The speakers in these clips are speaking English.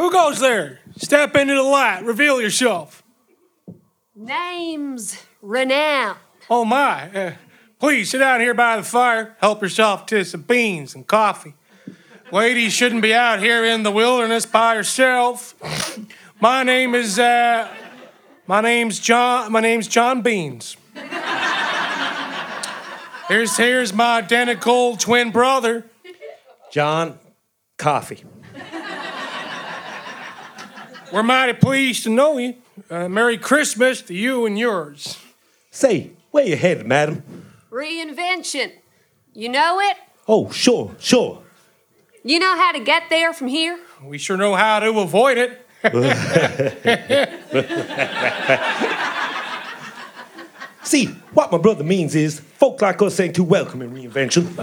Who goes there? Step into the light. Reveal yourself. Name's Ranown. Oh, my. Please sit down here by the fire. Help yourself to some beans and coffee. Ladies shouldn't be out here in the wilderness by herself. My name is, my name's John Beans. Here's my identical twin brother, John Coffee. We're mighty pleased to know you. Merry Christmas to you and yours. Say, where you headed, madam? Reinvention. You know it? Oh, sure. You know how to get there from here? We sure know how to avoid it. See, what my brother means is folk like us ain't too welcome in Reinvention.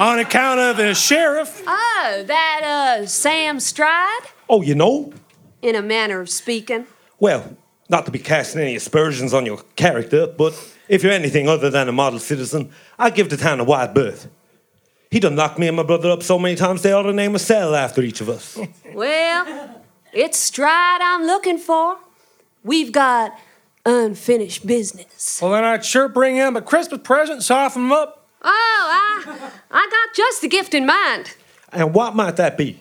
On account of the sheriff. Oh, that Sam Stride? Oh, you know? In a manner of speaking. Well, not to be casting any aspersions on your character, but if you're anything other than a model citizen, I give the town a wide berth. He done locked me and my brother up so many times they ought to name a cell after each of us. Well, it's Stride I'm looking for. We've got unfinished business. Well, then I'd sure bring him a Christmas present, soften him up. Oh, I got just the gift in mind. And what might that be?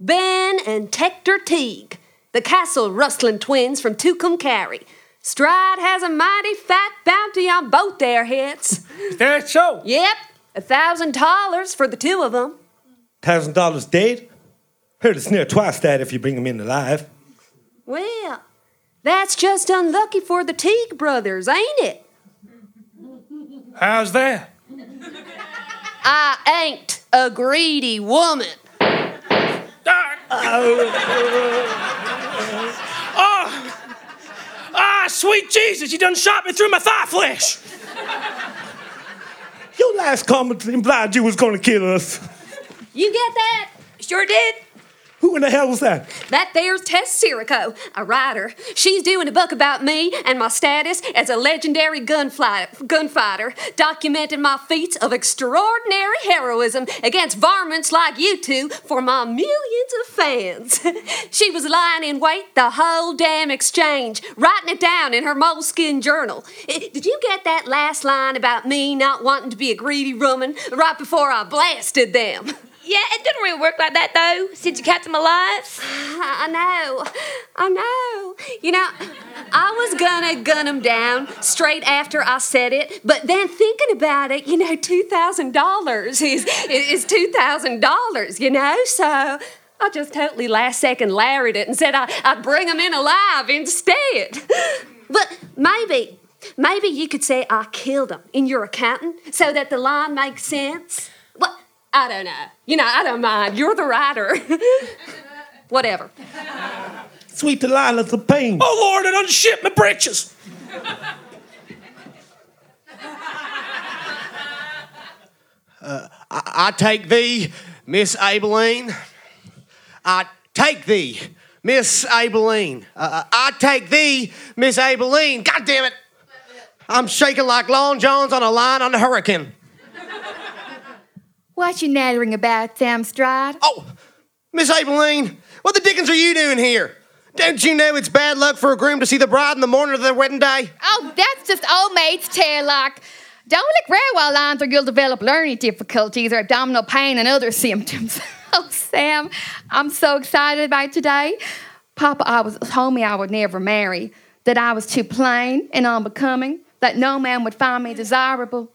Ben and Tector Teague, the castle rustling twins from Tucumcari. Stride has a mighty fat bounty on both their heads. Is that so? Yep. $1,000 for the two of them. $1,000 dead? Heard it's near twice that if you bring them in alive. Well, that's just unlucky for the Teague brothers, ain't it? How's that? I ain't a greedy woman. Ah, sweet Jesus, you done shot me through my thigh flesh. Your last comment implied you was gonna kill us. You get that? Sure did. Who in the hell was that? That there's Tess Sirico, a writer. She's doing a book about me and my status as a legendary gunfighter, documenting my feats of extraordinary heroism against varmints like you two for my millions of fans. She was lying in wait the whole damn exchange, writing it down in her moleskin journal. Did you get that last line about me not wanting to be a greedy woman right before I blasted them? Yeah, it didn't really work like that, though, since you kept them alive. I know. You know, I was gonna gun them down straight after I said it, but then thinking about it, you know, $2,000 is $2,000, you know? So I just totally last-second larried it and said I'd bring them in alive instead. But maybe you could say I killed them in your accounting so that the line makes sense. Well, I don't know. You know, I don't mind. You're the writer. Whatever. Sweet Delilah the pain. Oh, Lord, I done shit my britches. I take thee, Miss Abilene. I take thee, Miss Abilene. I take thee, Miss Abilene. God damn it. I'm shaking like Long John's on a line on the hurricane. What you nattering about, Sam Stride? Oh, Miss Abilene, what the dickens are you doing here? Don't you know it's bad luck for a groom to see the bride in the morning of their wedding day? Oh, that's just old mate's tale, like. Don't look railway lines or you'll develop learning difficulties or abdominal pain and other symptoms. Oh, Sam, I'm so excited about today. Papa always told me I would never marry, that I was too plain and unbecoming, that no man would find me desirable.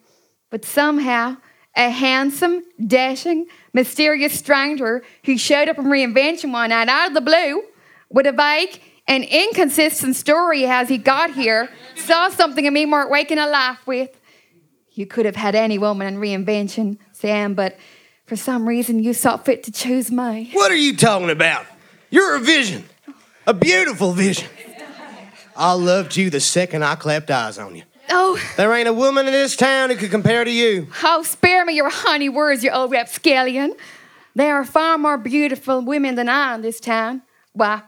But somehow, a handsome, dashing, mysterious stranger who showed up in Reinvention one night out of the blue with a vague and inconsistent story as he got here, saw something in me weren't waking alive with. You could have had any woman in Reinvention, Sam, but for some reason you saw fit to choose me. What are you talking about? You're a vision, a beautiful vision. I loved you the second I clapped eyes on you. Oh. There ain't a woman in this town who could compare to you. Oh, spare me your honey words, you old rapscallion. There are far more beautiful women than I in this town. Why,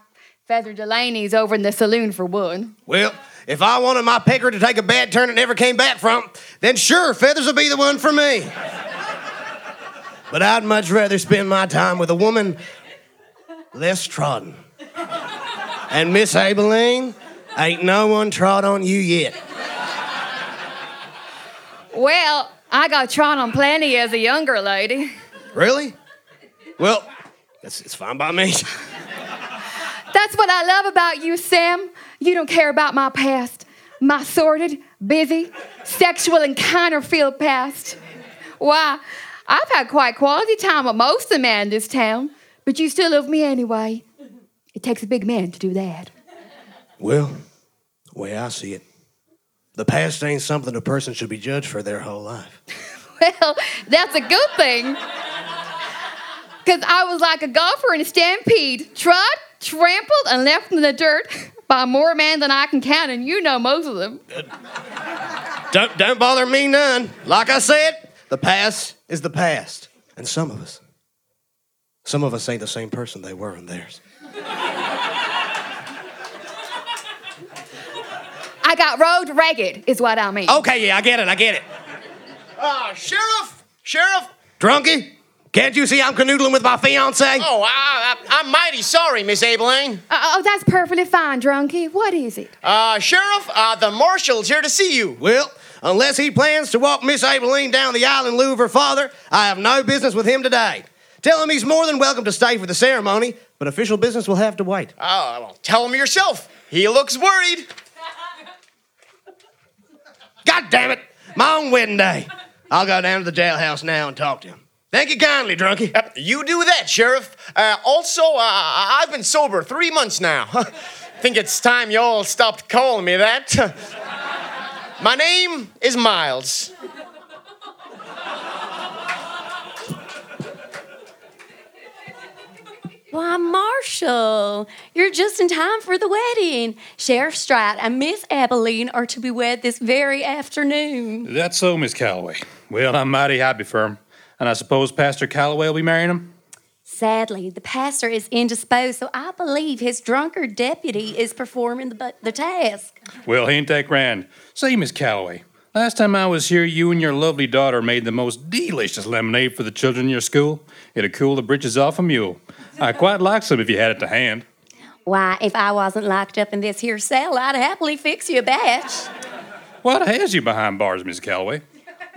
Feather Delaney's over in the saloon for one. Well, if I wanted my pecker to take a bad turn it never came back from, then sure, Feathers will be the one for me. But I'd much rather spend my time with a woman less trodden. And Miss Abilene, ain't no one trod on you yet. Well, I got trod on plenty as a younger lady. Really? Well, it's fine by me. That's what I love about you, Sam. You don't care about my past. My sordid, busy, sexual and counter-filled past. Why, I've had quite quality time with most of the men in this town, but you still love me anyway. It takes a big man to do that. Well, the way I see it, the past ain't something a person should be judged for their whole life. Well, that's a good thing. Because I was like a golfer in a stampede, trod, trampled, and left in the dirt by more men than I can count, and you know most of them. Don't bother me none. Like I said, the past is the past. And some of us ain't the same person they were in theirs. I got road ragged, is what I mean. Okay, yeah, I get it. Sheriff? Drunky? Can't you see I'm canoodling with my fiancé? Oh, I'm mighty sorry, Miss Abilene. Oh, that's perfectly fine, Drunky. What is it? Sheriff, the Marshal's here to see you. Well, unless he plans to walk Miss Abilene down the aisle in lieu of her father, I have no business with him today. Tell him he's more than welcome to stay for the ceremony, but official business will have to wait. Oh, well, tell him yourself. He looks worried. God damn it. My own wedding day. I'll go down to the jailhouse now and talk to him. Thank you kindly, Drunky. You do that, Sheriff. Also, I've been sober 3 months now. Think it's time you all stopped calling me that. My name is Miles. Why, Marshal, you're just in time for the wedding. Sheriff Stride and Miss Abilene are to be wed this very afternoon. That's so, Miss Calloway. Well, I'm mighty happy for 'em. And I suppose Pastor Calloway will be marrying him? Sadly, the pastor is indisposed, so I believe his drunkard deputy is performing the task. Well, he ain't that grand. Say, Miss Calloway, last time I was here, you and your lovely daughter made the most delicious lemonade for the children in your school. It'll cool the britches off a mule. I quite like some if you had it to hand. Why, if I wasn't locked up in this here cell, I'd happily fix you a batch. What has you behind bars, Miss Calloway?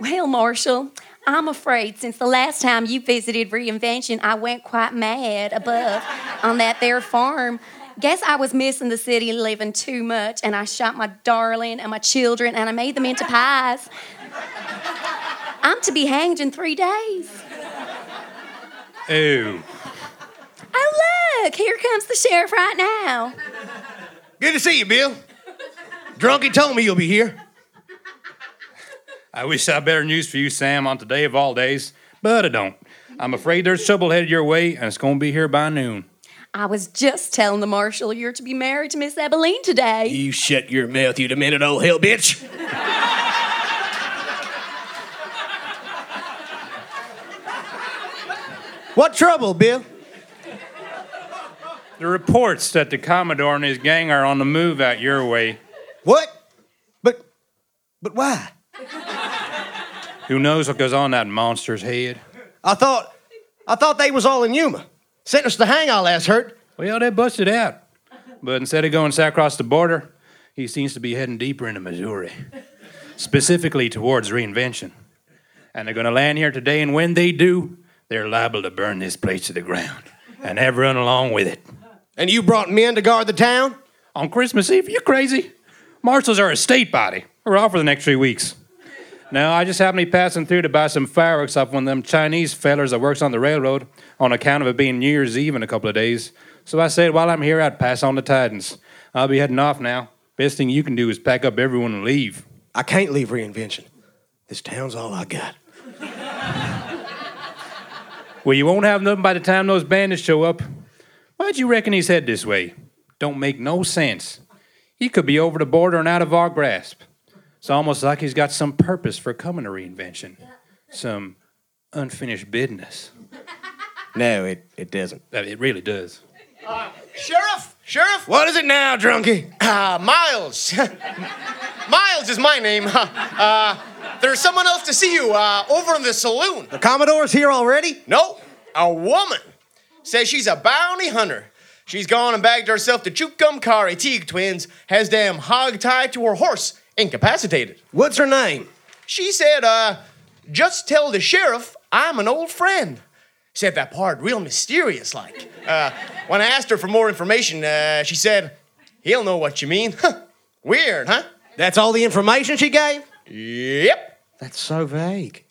Well, Marshal, I'm afraid since the last time you visited Reinvention, I went quite mad above on that there farm. Guess I was missing the city and living too much, and I shot my darling and my children, and I made them into pies. I'm to be hanged in 3 days. Ew. Oh, look, here comes the sheriff right now. Good to see you, Bill. Drunky told me you'll be here. I wish I had better news for you, Sam, on today of all days, but I don't. I'm afraid there's trouble headed your way, and it's going to be here by noon. I was just telling the Marshal you're to be married to Miss Abilene today. You shut your mouth, you demented old hell bitch. What trouble, Bill? The reports that the Commodore and his gang are on the move out your way. What? But why? Who knows what goes on in that monster's head? I thought they was all in Yuma. Sentenced to hang, all ass hurt. Well, they busted out. But instead of going south across the border, he seems to be heading deeper into Missouri. Specifically towards Reinvention. And they're going to land here today, and when they do, they're liable to burn this place to the ground. And everyone along with it. And you brought men to guard the town? On Christmas Eve? Are you crazy? Marshals are a state body. We're off for the next 3 weeks. Now, I just happened to be passing through to buy some fireworks off one of them Chinese fellers that works on the railroad on account of it being New Year's Eve in a couple of days. So I said, while I'm here, I'd pass on the tidings. I'll be heading off now. Best thing you can do is pack up everyone and leave. I can't leave Reinvention. This town's all I got. Well, you won't have nothing by the time those bandits show up. Why'd you reckon he's headed this way? Don't make no sense. He could be over the border and out of our grasp. It's almost like he's got some purpose for coming to Reinvention. Some unfinished business. No, it doesn't. It really does. Sheriff? What is it now, Drunky? Miles. Miles is my name. There's someone else to see you over in the saloon. The Commodore's here already? No, a woman. Says she's a bounty hunter. She's gone and bagged herself the Tucumcari Teague twins, has them hog tied to her horse, incapacitated. What's her name? She said, just tell the sheriff I'm an old friend. Said that part real mysterious-like. When I asked her for more information, she said, he'll know what you mean. Huh. Weird, huh? That's all the information she gave? Yep. That's so vague.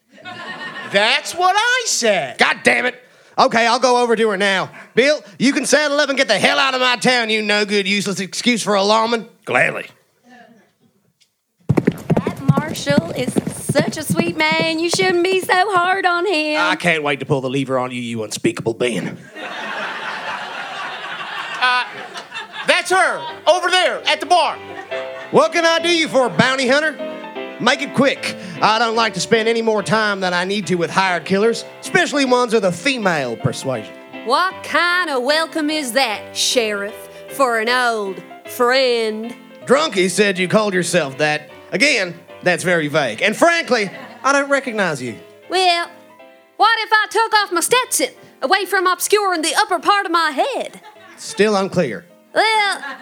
That's what I said. God damn it. Okay, I'll go over to her now. Bill, you can saddle up and get the hell out of my town, you no-good, useless excuse for a lawman. Gladly. That Marshal is such a sweet man. You shouldn't be so hard on him. I can't wait to pull the lever on you, you unspeakable being. That's her, over there, at the bar. What can I do you for, bounty hunter? Make it quick. I don't like to spend any more time than I need to with hired killers, especially ones of the female persuasion. What kind of welcome is that, Sheriff, for an old friend? Drunky said you called yourself that. Again, that's very vague. And frankly, I don't recognize you. Well, what if I took off my Stetson away from obscuring the upper part of my head? Still unclear. Well,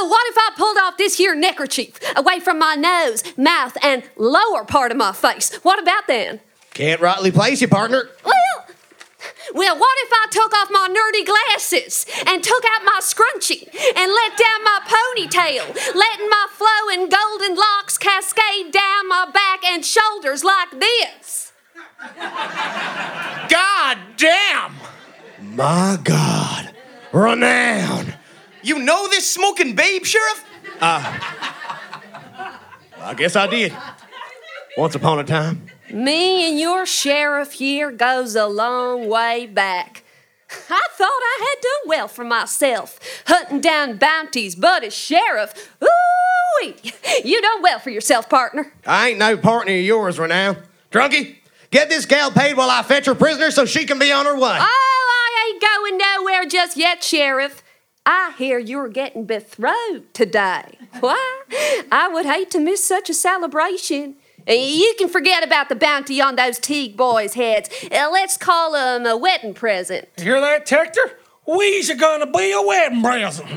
what if I pulled off this here neckerchief away from my nose, mouth, and lower part of my face? What about then? Can't rightly place you, partner. Well, what if I took off my nerdy glasses and took out my scrunchie and let down my ponytail, letting my flowing golden locks cascade down my back and shoulders like this? God damn! My God. Ranown. You know this smoking babe, Sheriff? I guess I did. Once upon a time. Me and your sheriff here goes a long way back. I thought I had done well for myself, hunting down bounties, but as sheriff, ooh-wee, you done well for yourself, partner. I ain't no partner of yours, Ranown. Drunky, get this gal paid while I fetch her prisoner so she can be on her way. Oh, I ain't going nowhere just yet, Sheriff. I hear you're getting betrothed today. Why? I would hate to miss such a celebration. You can forget about the bounty on those Teague boys' heads. Let's call them a wedding present. Hear that, Tector? We's are gonna be a wedding present.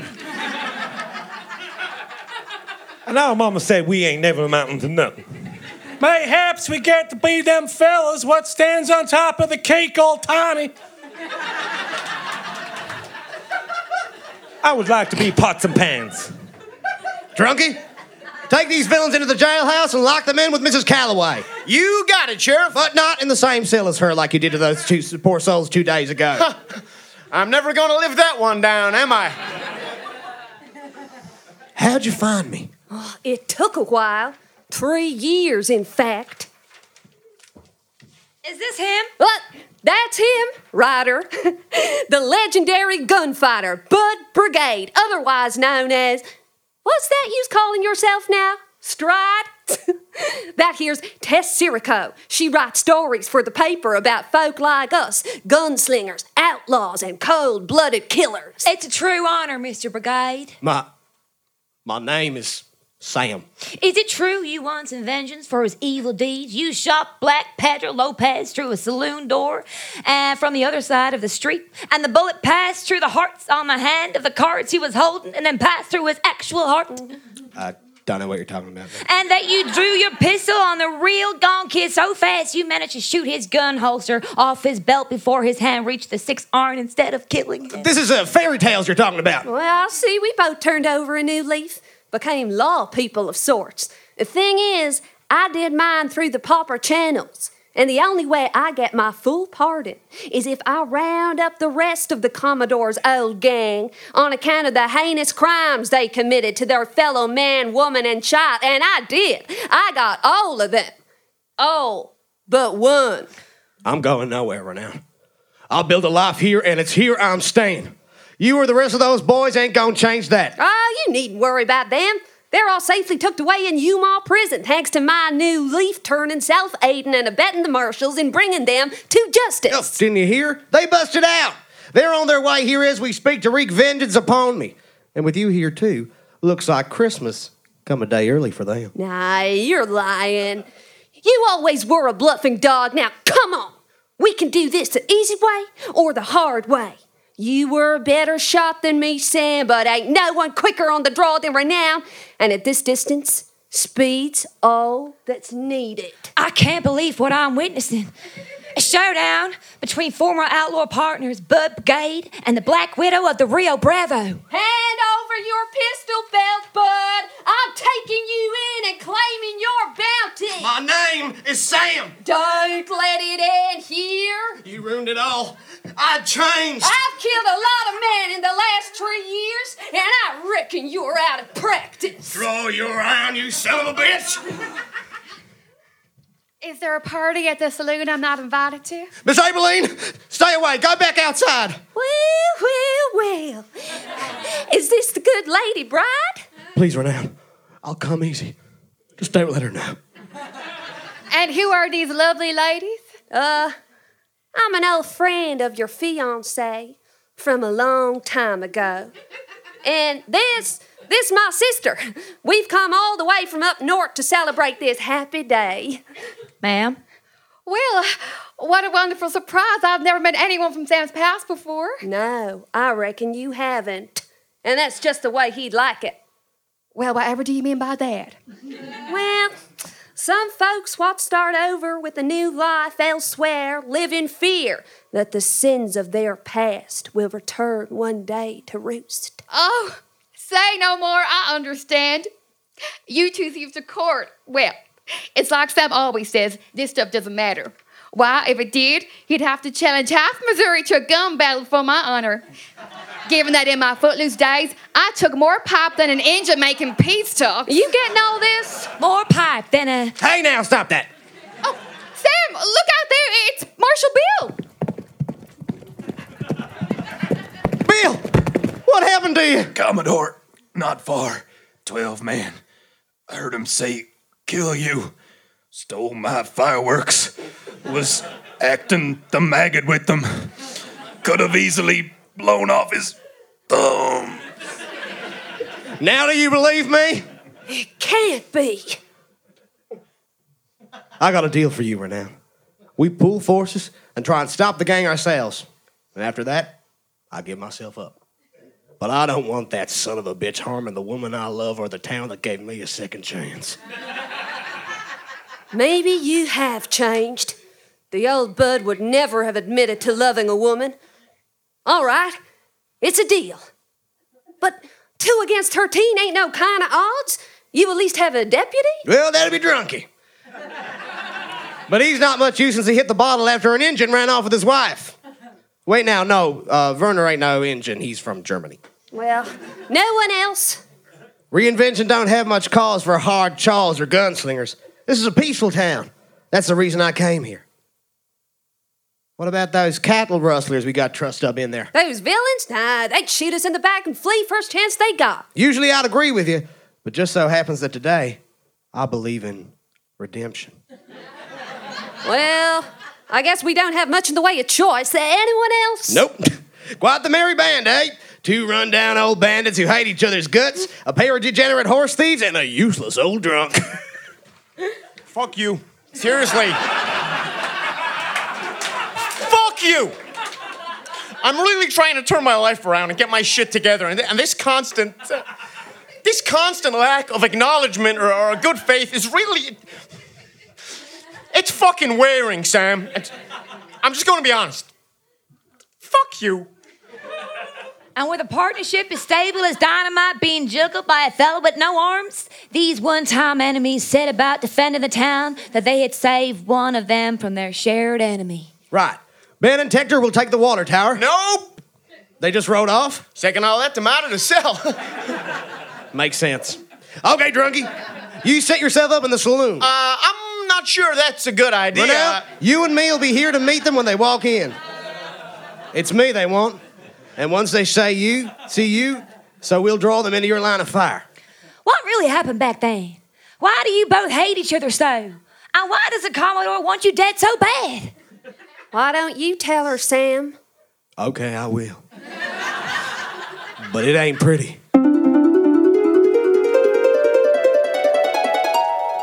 I know Mama said we ain't never amounting to nothing. Mayhaps we get to be them fellas what stands on top of the cake all tiny. I would like to be pots and pans. Drunky, take these villains into the jailhouse and lock them in with Mrs. Calloway. You got it, Sheriff. But not in the same cell as her like you did to those two poor souls 2 days ago. Huh. I'm never gonna live that one down, am I? How'd you find me? Oh, it took a while. 3 years, in fact. Is this him? What? That's him, Ryder, the legendary gunfighter, Bud Brigade, otherwise known as... What's that you's calling yourself now? Stride? That here's Tess Sirico. She writes stories for the paper about folk like us, gunslingers, outlaws, and cold-blooded killers. It's a true honor, Mr. Brigade. My name is... Sam. Is it true you want some vengeance for his evil deeds? You shot Black Pedro Lopez through a saloon door and from the other side of the street, and the bullet passed through the hearts on the hand of the cards he was holding and then passed through his actual heart? I don't know what you're talking about. Though. And that you drew your pistol on the real gone kid so fast you managed to shoot his gun holster off his belt before his hand reached the 6-iron instead of killing him. This is fairy tales you're talking about. Well, see, we both turned over a new leaf. Became law people of sorts. The thing is, I did mine through the proper channels, and the only way I get my full pardon is if I round up the rest of the Commodore's old gang on account of the heinous crimes they committed to their fellow man, woman, and child, and I did. I got all of them. All but one. I'm going nowhere right now. I'll build a life here, and it's here I'm staying. You or the rest of those boys ain't gonna change that. Oh, you needn't worry about them. They're all safely tucked away in Umaw Prison, thanks to my new leaf-turning, self-aiding, and abetting the marshals in bringing them to justice. Oh, didn't you hear? They busted out. They're on their way here as we speak to wreak vengeance upon me. And with you here, too, looks like Christmas come a day early for them. Nah, you're lying. You always were a bluffing dog. Now, come on. We can do this the easy way or the hard way. You were a better shot than me, Sam, but ain't no one quicker on the draw than Ranown. And at this distance, speed's all that's needed. I can't believe what I'm witnessing. A showdown between former outlaw partners Bud Brigade and the Black Widow of the Rio Bravo. Hand over your pistol belt, Bud. I'm taking you in and claiming your bounty. My name is Sam. Don't let it end here. You ruined it all. I changed. I've killed a lot of men in the last 3 years, and I reckon you're out of practice. Draw your iron, you son of a bitch. Is there a party at the saloon I'm not invited to? Miss Abilene, stay away. Go back outside. Well. Is this the good lady bride? Please, Ranown. I'll come easy. Just don't let her know. And who are these lovely ladies? I'm an old friend of your fiancé from a long time ago. And this my sister. We've come all the way from up north to celebrate this happy day. Ma'am? Well, what a wonderful surprise. I've never met anyone from Sam's past before. No, I reckon you haven't. And that's just the way he'd like it. Well, whatever do you mean by that? Well, some folks what start over with a new life elsewhere live in fear that the sins of their past will return one day to roost. Oh, say no more. I understand. You two thieves of court. Well, it's like Sam always says, this stuff doesn't matter. Why, if it did, he'd have to challenge half Missouri to a gun battle for my honor. Given that in my footloose days, I took more pipe than an engine making peace talks. You getting all this? More pipe than a... Hey now, stop that. Oh, Sam, look out there. It's Marshal Bill. Bill, what happened to you? Commodore, not far. 12 men. I heard him say... kill you, stole my fireworks, was acting the maggot with them, could have easily blown off his thumb. Now do you believe me? It can't be. I got a deal for you, Ranown. We pool forces and try and stop the gang ourselves. And after that, I give myself up. But I don't want that son of a bitch harming the woman I love or the town that gave me a second chance. Maybe you have changed. The old Bud would never have admitted to loving a woman. All right, it's a deal. But 2 against 13 ain't no kind of odds. You at least have a deputy? Well, that'd be Drunky. But he's not much use since he hit the bottle after an engine ran off with his wife. Wait now, no, Werner ain't no engine. He's from Germany. Well, no one else. Reinvention don't have much cause for hard chaws or gunslingers. This is a peaceful town. That's the reason I came here. What about those cattle rustlers we got trussed up in there? Those villains? Nah, they'd shoot us in the back and flee first chance they got. Usually I'd agree with you, but just so happens that today, I believe in redemption. Well, I guess we don't have much in the way of choice. Anyone else? Nope. Quite the merry band, eh? 2 run-down old bandits who hate each other's guts, a pair of degenerate horse thieves, and a useless old drunk. Fuck you. Seriously. Fuck you! I'm really trying to turn my life around and get my shit together, and this constant... this constant lack of acknowledgement or good faith is really... it's fucking wearing, Sam. I'm just gonna be honest. Fuck you. And with a partnership as stable as dynamite being juggled by a fellow with no arms, these one-time enemies set about defending the town that they had saved one of them from their shared enemy. Right. Ben and Tector will take the water tower. Nope. They just rode off? Second all that tomato to sell. Makes sense. Okay, Drunky. You set yourself up in the saloon. I'm not sure that's a good idea. Ranown, you and me will be here to meet them when they walk in. It's me they want. And once they say you, see you, so we'll draw them into your line of fire. What really happened back then? Why do you both hate each other so? And why does the Commodore want you dead so bad? Why don't you tell her, Sam? Okay, I will. But it ain't pretty.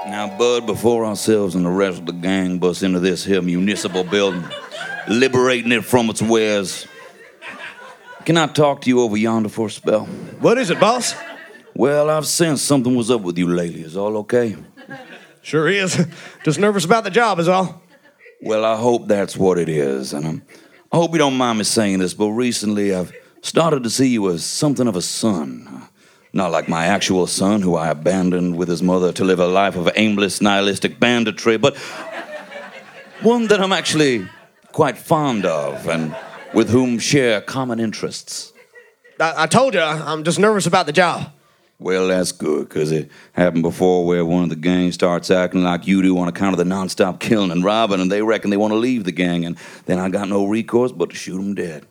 Now, Bud, before ourselves and the rest of the gang bust into this here municipal building, liberating it from its wares... Can I talk to you over yonder for a spell? What is it, boss? Well, I've sensed something was up with you lately. Is all okay? Sure is. Just nervous about the job is all. Well, I hope that's what it is. And I hope you don't mind me saying this, but recently I've started to see you as something of a son. Not like my actual son, who I abandoned with his mother to live a life of aimless, nihilistic banditry, but one that I'm actually quite fond of and with whom share common interests. I told you, I'm just nervous about the job. Well, that's good, because it happened before where one of the gang starts acting like you do on account of the nonstop killing and robbing, and they reckon they want to leave the gang, and then I got no recourse but to shoot them dead.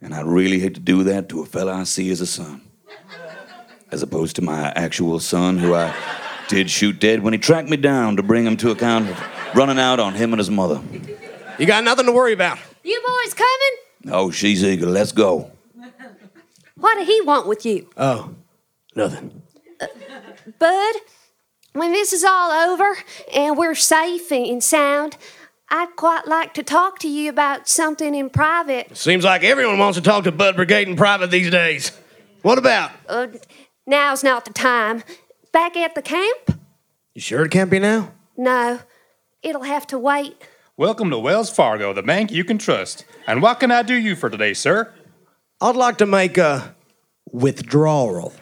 And I'd really hate to do that to a fella I see as a son. As opposed to my actual son, who I did shoot dead when he tracked me down to bring him to account of running out on him and his mother. You got nothing to worry about. You boys coming? Oh, she's eager. Let's go. What did he want with you? Oh. Nothing. Bud, when this is all over and we're safe and sound, I'd quite like to talk to you about something in private. Seems like everyone wants to talk to Bud Brigade in private these days. What about? Now's not the time. Back at the camp? You sure it can't be now? No. It'll have to wait. Welcome to Wells Fargo, the bank you can trust. And what can I do you for today, sir? I'd like to make a withdrawal.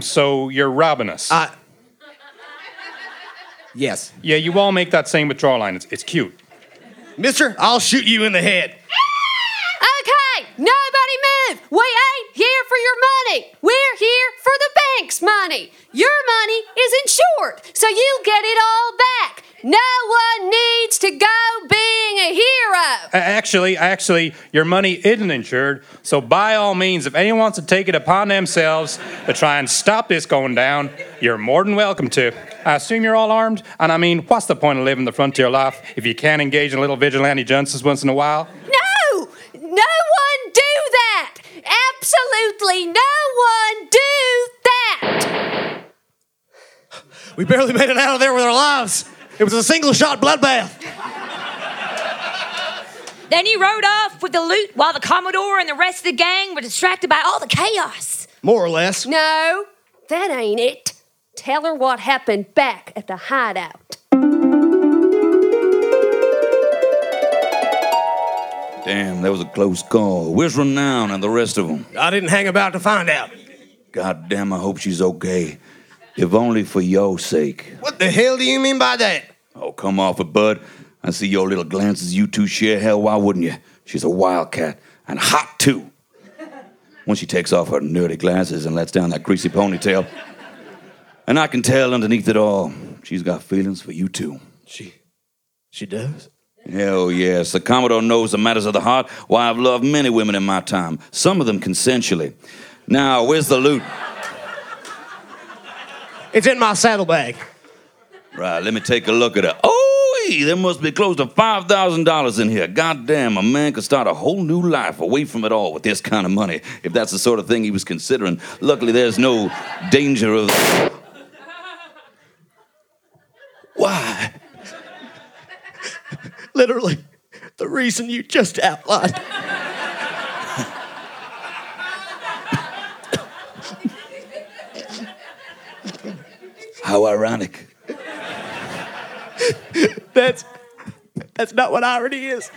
So you're robbing us. Yes. Yeah, you all make that same withdrawal line. It's cute. Mister, I'll shoot you in the head. Okay, nobody move. We ain't here for your money. We're here for the bank's money. Your money is insured, so you get it all back. No one needs to go being a hero. Actually, your money isn't insured, so by all means, if anyone wants to take it upon themselves to try and stop this going down, you're more than welcome to. I assume you're all armed, and I mean, what's the point of living the frontier life if you can't engage in a little vigilante justice once in a while? No! No one do that! Absolutely no one do that! We barely made it out of there with our lives. It was a single-shot bloodbath. Then you rode off with the loot while the Commodore and the rest of the gang were distracted by all the chaos. More or less. No, that ain't it. Tell her what happened back at the hideout. Damn, that was a close call. Where's Ranown and the rest of them? I didn't hang about to find out. God damn, I hope she's okay. If only for your sake. What the hell do you mean by that? Oh, come off it, Bud. I see your little glances you two share. Hell, why wouldn't you? She's a wildcat, and hot, too. Once she takes off her nerdy glasses and lets down that greasy ponytail, and I can tell underneath it all, she's got feelings for you, too. She does? Hell, yes. The Commodore knows the matters of the heart. Why, I've loved many women in my time, some of them consensually. Now, where's the loot? It's in my saddlebag. Right, let me take a look at her. Oh, there must be close to $5,000 in here. Goddamn, a man could start a whole new life away from it all with this kind of money, if that's the sort of thing he was considering. Luckily, there's no danger of... Why? Literally, the reason you just outlined. How ironic. That's not what irony is.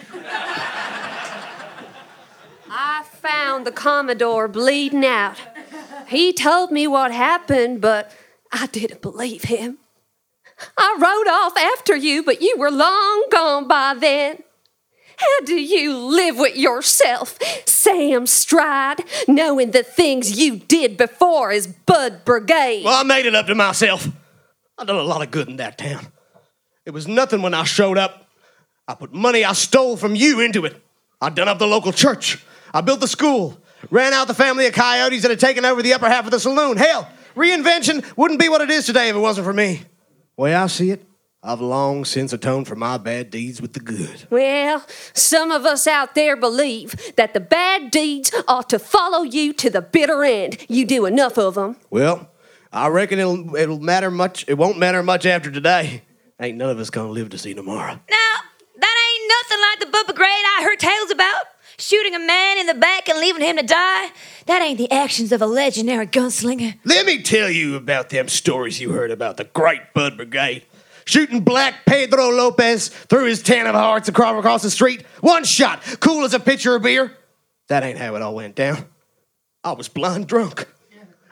I found the Commodore bleeding out. He told me what happened, but I didn't believe him. I rode off after you, but you were long gone by then. How do you live with yourself, Sam Stride, knowing the things you did before as Bud Brigade? Well, I made it up to myself. I done a lot of good in that town. It was nothing when I showed up. I put money I stole from you into it. I done up the local church. I built the school. Ran out the family of coyotes that had taken over the upper half of the saloon. Hell, Reinvention wouldn't be what it is today if it wasn't for me. The way I see it, I've long since atoned for my bad deeds with the good. Well, some of us out there believe that the bad deeds ought to follow you to the bitter end. You do enough of them. Well... I reckon it'll matter much. It won't matter much after today. Ain't none of us gonna live to see tomorrow. Now, that ain't nothing like the Bud Brigade I heard tales about. Shooting a man in the back and leaving him to die? That ain't the actions of a legendary gunslinger. Let me tell you about them stories you heard about the great Bud Brigade. Shooting Black Pedro Lopez through his ten of hearts across the street. One shot, cool as a pitcher of beer. That ain't how it all went down. I was blind drunk.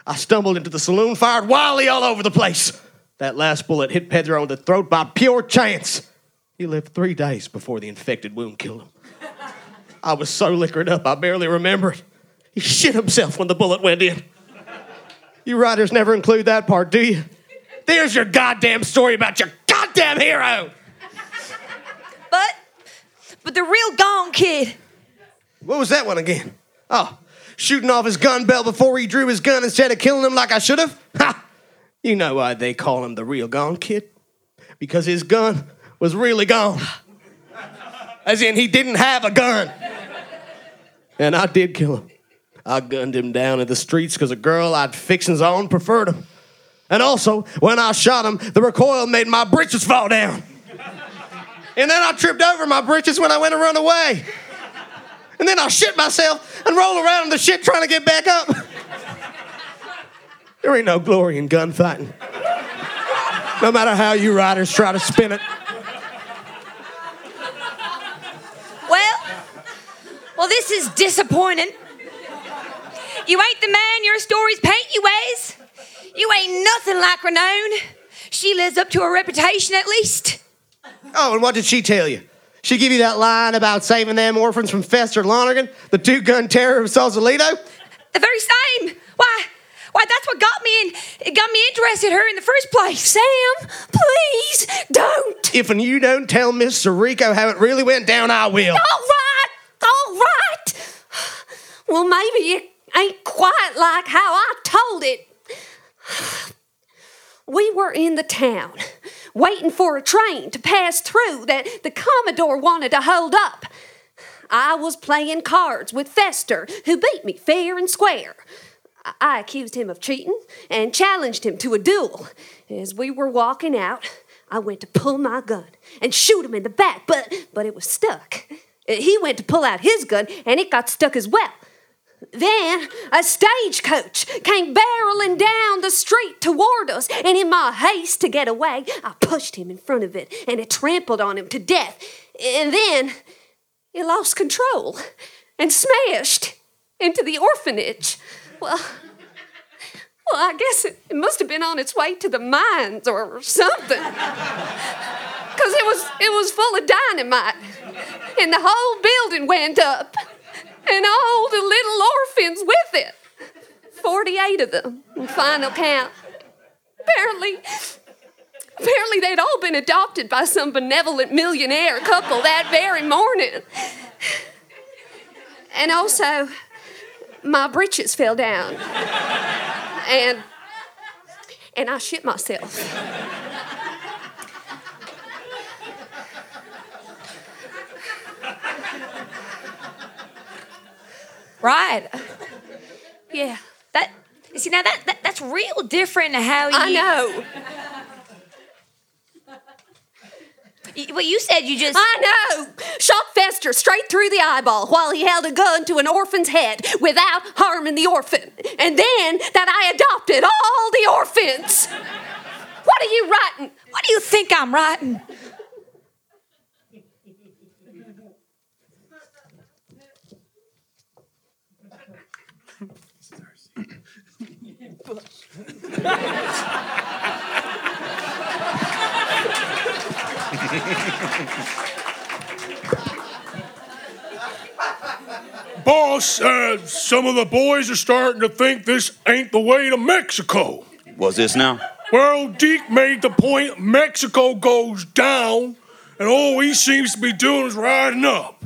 I stumbled into the saloon, fired wildly all over the place. That last bullet hit Pedro in the throat by pure chance. He lived 3 days before the infected wound killed him. I was so liquored up, I barely remember it. He shit himself when the bullet went in. You writers never include that part, do you? There's your goddamn story about your goddamn hero. But the real gone kid. What was that one again? Oh, shooting off his gun belt before he drew his gun instead of killing him like I should have? Ha! You know why they call him the real gone kid? Because his gun was really gone. As in, he didn't have a gun. And I did kill him. I gunned him down in the streets because a girl I'd fixin's on preferred him. And also, when I shot him, the recoil made my britches fall down. And then I tripped over my britches when I went to run away. And then I shit myself and roll around in the shit trying to get back up. There ain't no glory in gunfighting. No matter how you riders try to spin it. Well, this is disappointing. You ain't the man your stories paint you as. You ain't nothing like Ranown. She lives up to her reputation at least. Oh, and what did she tell you? She give you that line about saving them orphans from Fester Lonergan, the two-gun terror of Sausalito? The very same. Why, that's what got me in. It got me interested in her in the first place. Sam, please don't. If you don't tell Miss Sirico how it really went down, I will. All right. Well, maybe it ain't quite like how I told it. We were in the town, waiting for a train to pass through that the Commodore wanted to hold up. I was playing cards with Fester, who beat me fair and square. I accused him of cheating and challenged him to a duel. As we were walking out, I went to pull my gun and shoot him in the back, but it was stuck. He went to pull out his gun, and it got stuck as well. Then a stagecoach came barreling down the street toward us, and in my haste to get away, I pushed him in front of it, and it trampled on him to death. And then he lost control and smashed into the orphanage. Well, I guess it must have been on its way to the mines or something. 'Cause it was full of dynamite, and the whole building went up, and all the little orphans with it. 48 of them, final count. Apparently they'd all been adopted by some benevolent millionaire couple that very morning. And also, my britches fell down, and I shit myself. Right. Yeah. That's real different how you... I know. Well, you said you just... I know. Shot Fester straight through the eyeball while he held a gun to an orphan's head without harming the orphan. And then that I adopted all the orphans. What are you writing? What do you think I'm writing? Boss, some of the boys are starting to think this ain't the way to Mexico. What's this now? Well, Deke made the point Mexico goes down, and all he seems to be doing is riding up.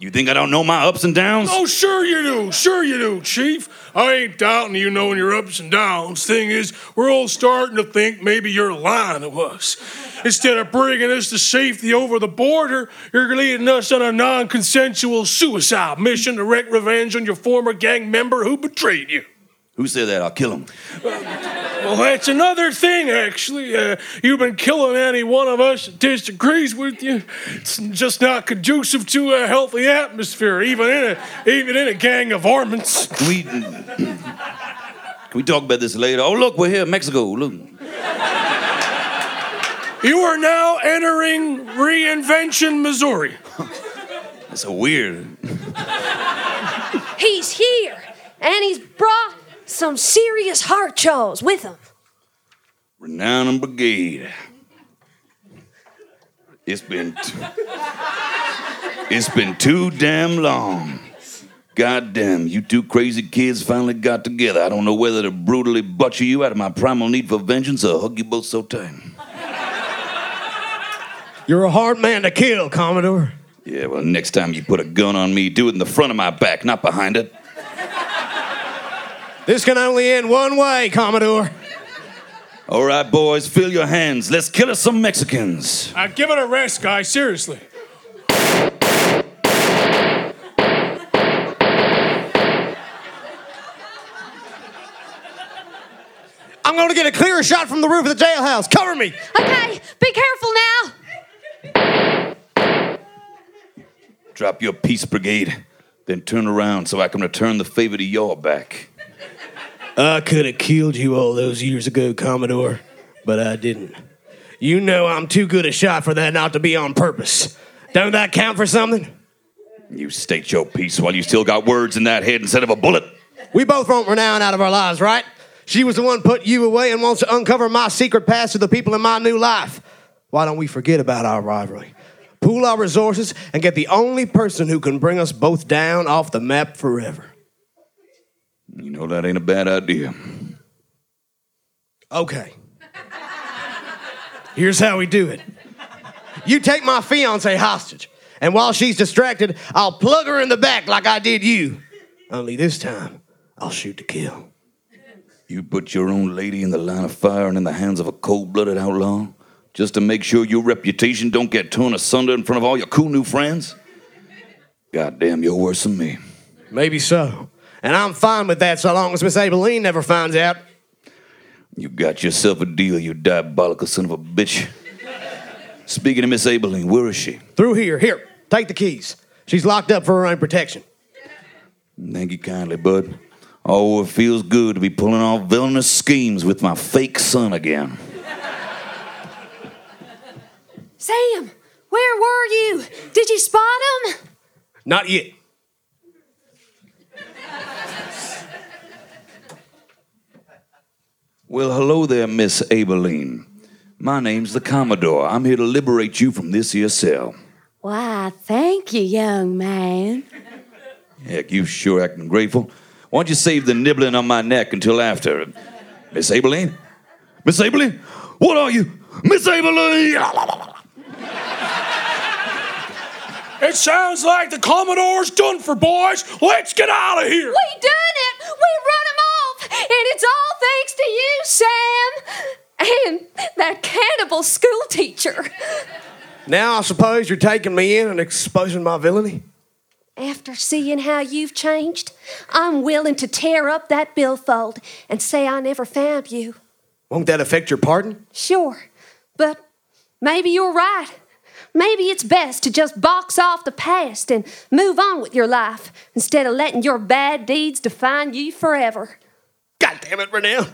You think I don't know my ups and downs? Oh, sure you do, Chief. I ain't doubting you knowing your ups and downs. Thing is, we're all starting to think maybe you're lying to us. Instead of bringing us to safety over the border, you're leading us on a non-consensual suicide mission to wreak revenge on your former gang member who betrayed you. Who said that? I'll kill him. Well, that's another thing, actually. You've been killing any one of us that disagrees with you. It's just not conducive to a healthy atmosphere, even in a gang of varmints. Can we talk about this later? Oh, look, we're here in Mexico. Look. You are now entering Reinvention, Missouri. That's so weird. He's here, and he's brought some serious harchos with him. Renown Brigade. It's been too damn long. Goddamn, you two crazy kids finally got together. I don't know whether to brutally butcher you out of my primal need for vengeance or hug you both so tight. You're a hard man to kill, Commodore. Yeah, well, next time you put a gun on me, do it in the front of my back, not behind it. This can only end one way, Commodore. All right, boys, fill your hands. Let's kill us some Mexicans. Give it a rest, guys, seriously. I'm going to get a clearer shot from the roof of the jailhouse. Cover me. Okay, be careful now. Drop your peace brigade, then turn around so I can return the favor to your back. I could have killed you all those years ago, Commodore, but I didn't. You know I'm too good a shot for that not to be on purpose. Don't that count for something? You state your piece while you still got words in that head instead of a bullet. We both want Renown out of our lives, right? She was the one put you away and wants to uncover my secret past to the people in my new life. Why don't we forget about our rivalry? Pool our resources and get the only person who can bring us both down off the map forever. You know, that ain't a bad idea. Okay. Here's how we do it. You take my fiancée hostage, and while she's distracted, I'll plug her in the back like I did you. Only this time, I'll shoot to kill. You put your own lady in the line of fire and in the hands of a cold-blooded outlaw just to make sure your reputation don't get torn asunder in front of all your cool new friends? Goddamn, you're worse than me. Maybe so. And I'm fine with that so long as Miss Abilene never finds out. You got yourself a deal, you diabolical son of a bitch. Speaking of Miss Abilene, where is she? Through here. Here, take the keys. She's locked up for her own protection. Thank you kindly, bud. Oh, it feels good to be pulling off villainous schemes with my fake son again. Sam, where were you? Did you spot him? Not yet. Well, hello there, Miss Abilene. My name's the Commodore. I'm here to liberate you from this here cell. Why, thank you, young man. Heck, you sure acting grateful. Why don't you save the nibbling on my neck until after? Miss Abilene? Miss Abilene? What are you? Miss Abilene! It sounds like the Commodore's done for, boys. Let's get out of here. We done it. We run him off. And it's all thanks to you, Sam. And that cannibal school teacher. Now I suppose you're taking me in and exposing my villainy? After seeing how you've changed, I'm willing to tear up that billfold and say I never found you. Won't that affect your pardon? Sure. But maybe you're right. Maybe it's best to just box off the past and move on with your life instead of letting your bad deeds define you forever. God damn it, Ranown.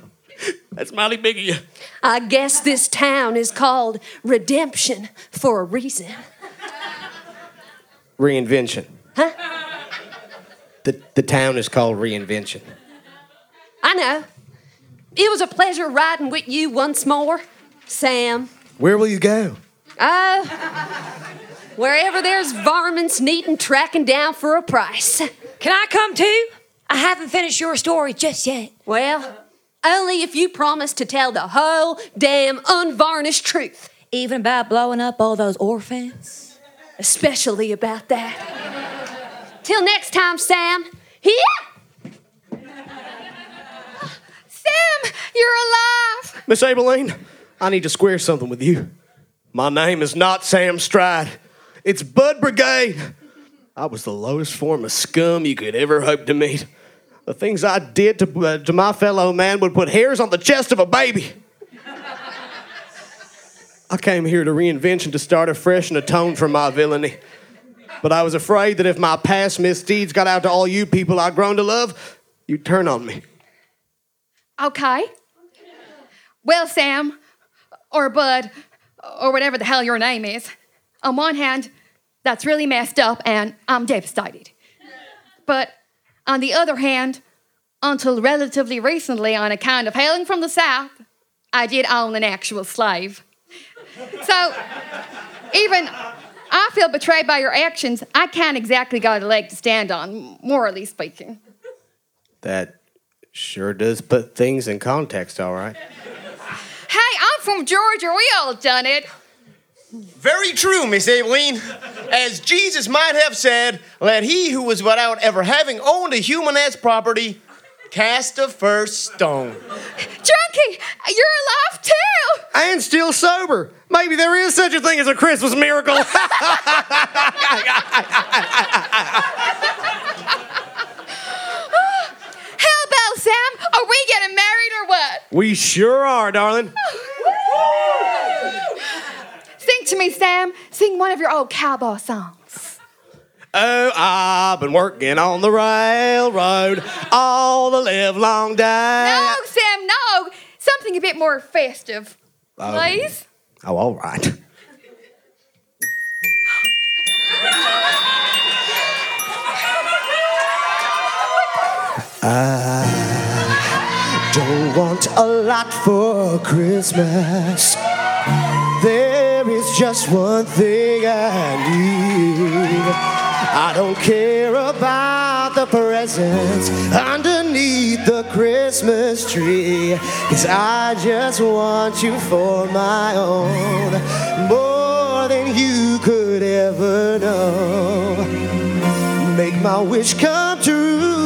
That's mighty big of you. I guess this town is called Redemption for a reason. Reinvention. Huh? The town is called Reinvention. I know. It was a pleasure riding with you once more, Sam. Where will you go? Wherever there's varmints needin' tracking down for a price. Can I come too? I haven't finished your story just yet. Well, only if you promise to tell the whole damn unvarnished truth. Even about blowing up all those orphans? Especially about that. Till next time, Sam. Here? Sam, you're alive! Miss Abilene, I need to square something with you. My name is not Sam Stride. It's Bud Brigade. I was the lowest form of scum you could ever hope to meet. The things I did to my fellow man would put hairs on the chest of a baby. I came here to Reinvention to start afresh and atone for my villainy. But I was afraid that if my past misdeeds got out to all you people I'd grown to love, you'd turn on me. Okay. Well, Sam, or Bud, or whatever the hell your name is, on one hand, that's really messed up and I'm devastated. But on the other hand, until relatively recently, on account of hailing from the South, I did own an actual slave. So even I feel betrayed by your actions. I can't exactly got a leg to stand on, morally speaking. That sure does put things in context, all right. Hey, I'm from Georgia. We all done it. Very true, Miss Abilene. As Jesus might have said, let he who was without ever having owned a human-ass property cast the first stone. Drunky, you're alive too! And still sober. Maybe there is such a thing as a Christmas miracle. How about, Sam? Are we getting married or what? We sure are, darling. Sing to me, Sam. Sing one of your old cowboy songs. Oh, I've been working on the railroad all the livelong day. No, Sam, no. Something a bit more festive, please. Oh, all right. I don't want a lot for Christmas. There is just one thing I need. I don't care about the presents underneath the Christmas tree, 'cause I just want you for my own, more than you could ever know. Make my wish come true.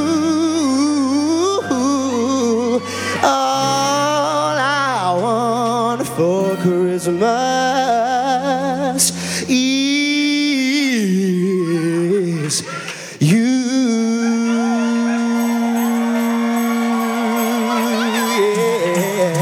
All I want for Christmas is you. Yeah.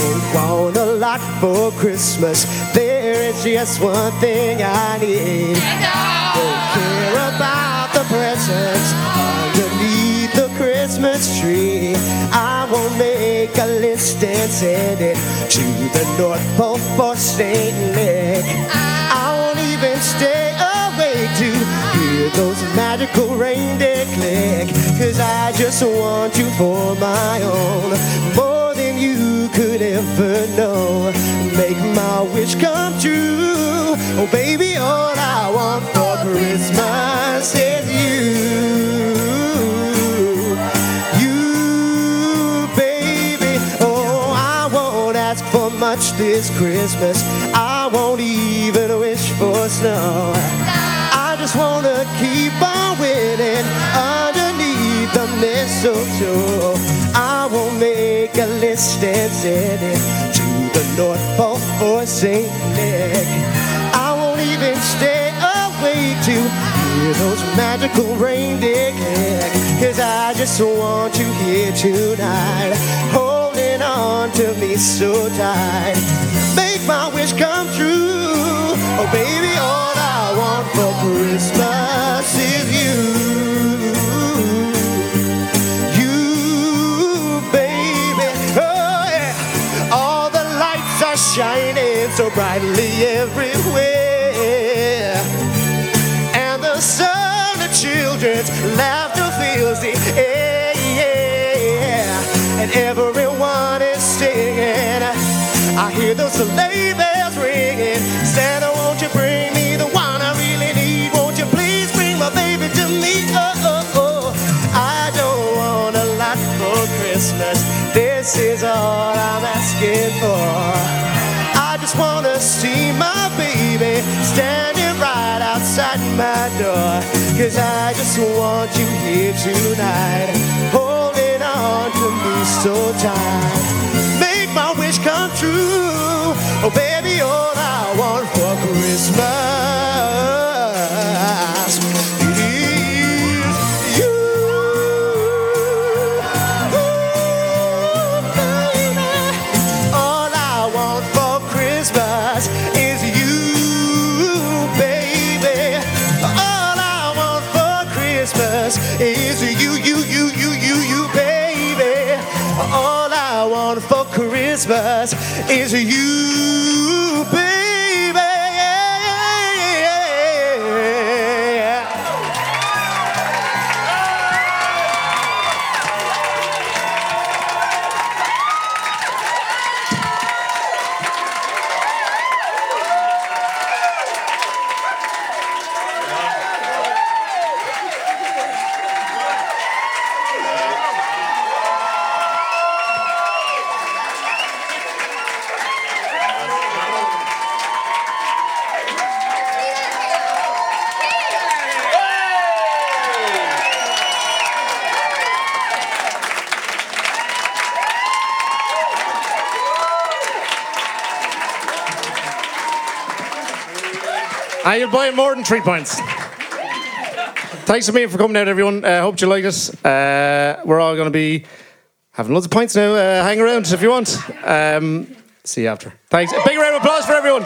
Don't want a lot for Christmas. There is just one thing I need. Don't care about the presents underneath the Christmas tree. I won't make a list and send it to the North Pole for St. Nick. I won't even stay awake to hear those magical reindeer click, 'cause I just want you for my own, more than you could ever know. Make my wish come true. Oh baby, all I want for Christmas is you. Much this Christmas, I won't even wish for snow. I just wanna keep on winning underneath the mistletoe. I won't make a list and send it to the North Pole for St. Nick. I won't even stay awake to hear those magical reindeer click, 'cause I just want you here tonight, holding on to me so tight. Make my wish come true. Oh baby, all I want for Christmas is you. You, baby. Oh yeah. All the lights are shining so brightly everywhere, and the sound of children's laughter fills the air, yeah. And everyone is singing. I hear those sleigh bells ringing. Santa, won't you bring me the wine I really need? Won't you please bring my baby to me? Oh, oh, oh. I don't want a lot for Christmas. This is all I'm asking for. I just want to see my baby standing right outside my door, 'cause I just want you here tonight, holding on to me so tight. Make my wish come true. Oh baby, all I want for Christmas is yes, is you, baby. All I want for Christmas is you, baby. You'll buy more than 3 points. Thanks a million for coming out, everyone. Hope you like it. We're all going to be having loads of pints now. Hang around if you want. See you after. Thanks. A big round of applause for everyone.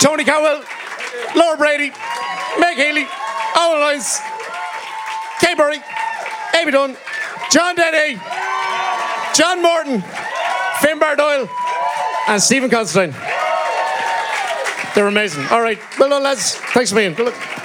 Tony Cantwell, Laura Brady, Meg Healy, Eoin Lyons, Kate Murray, Amy Dunne, John Dennehy, John Morton, Finbarr Doyle, and Stephen Considine. They're amazing. All right. Well done, lads. Thanks a million. Good luck.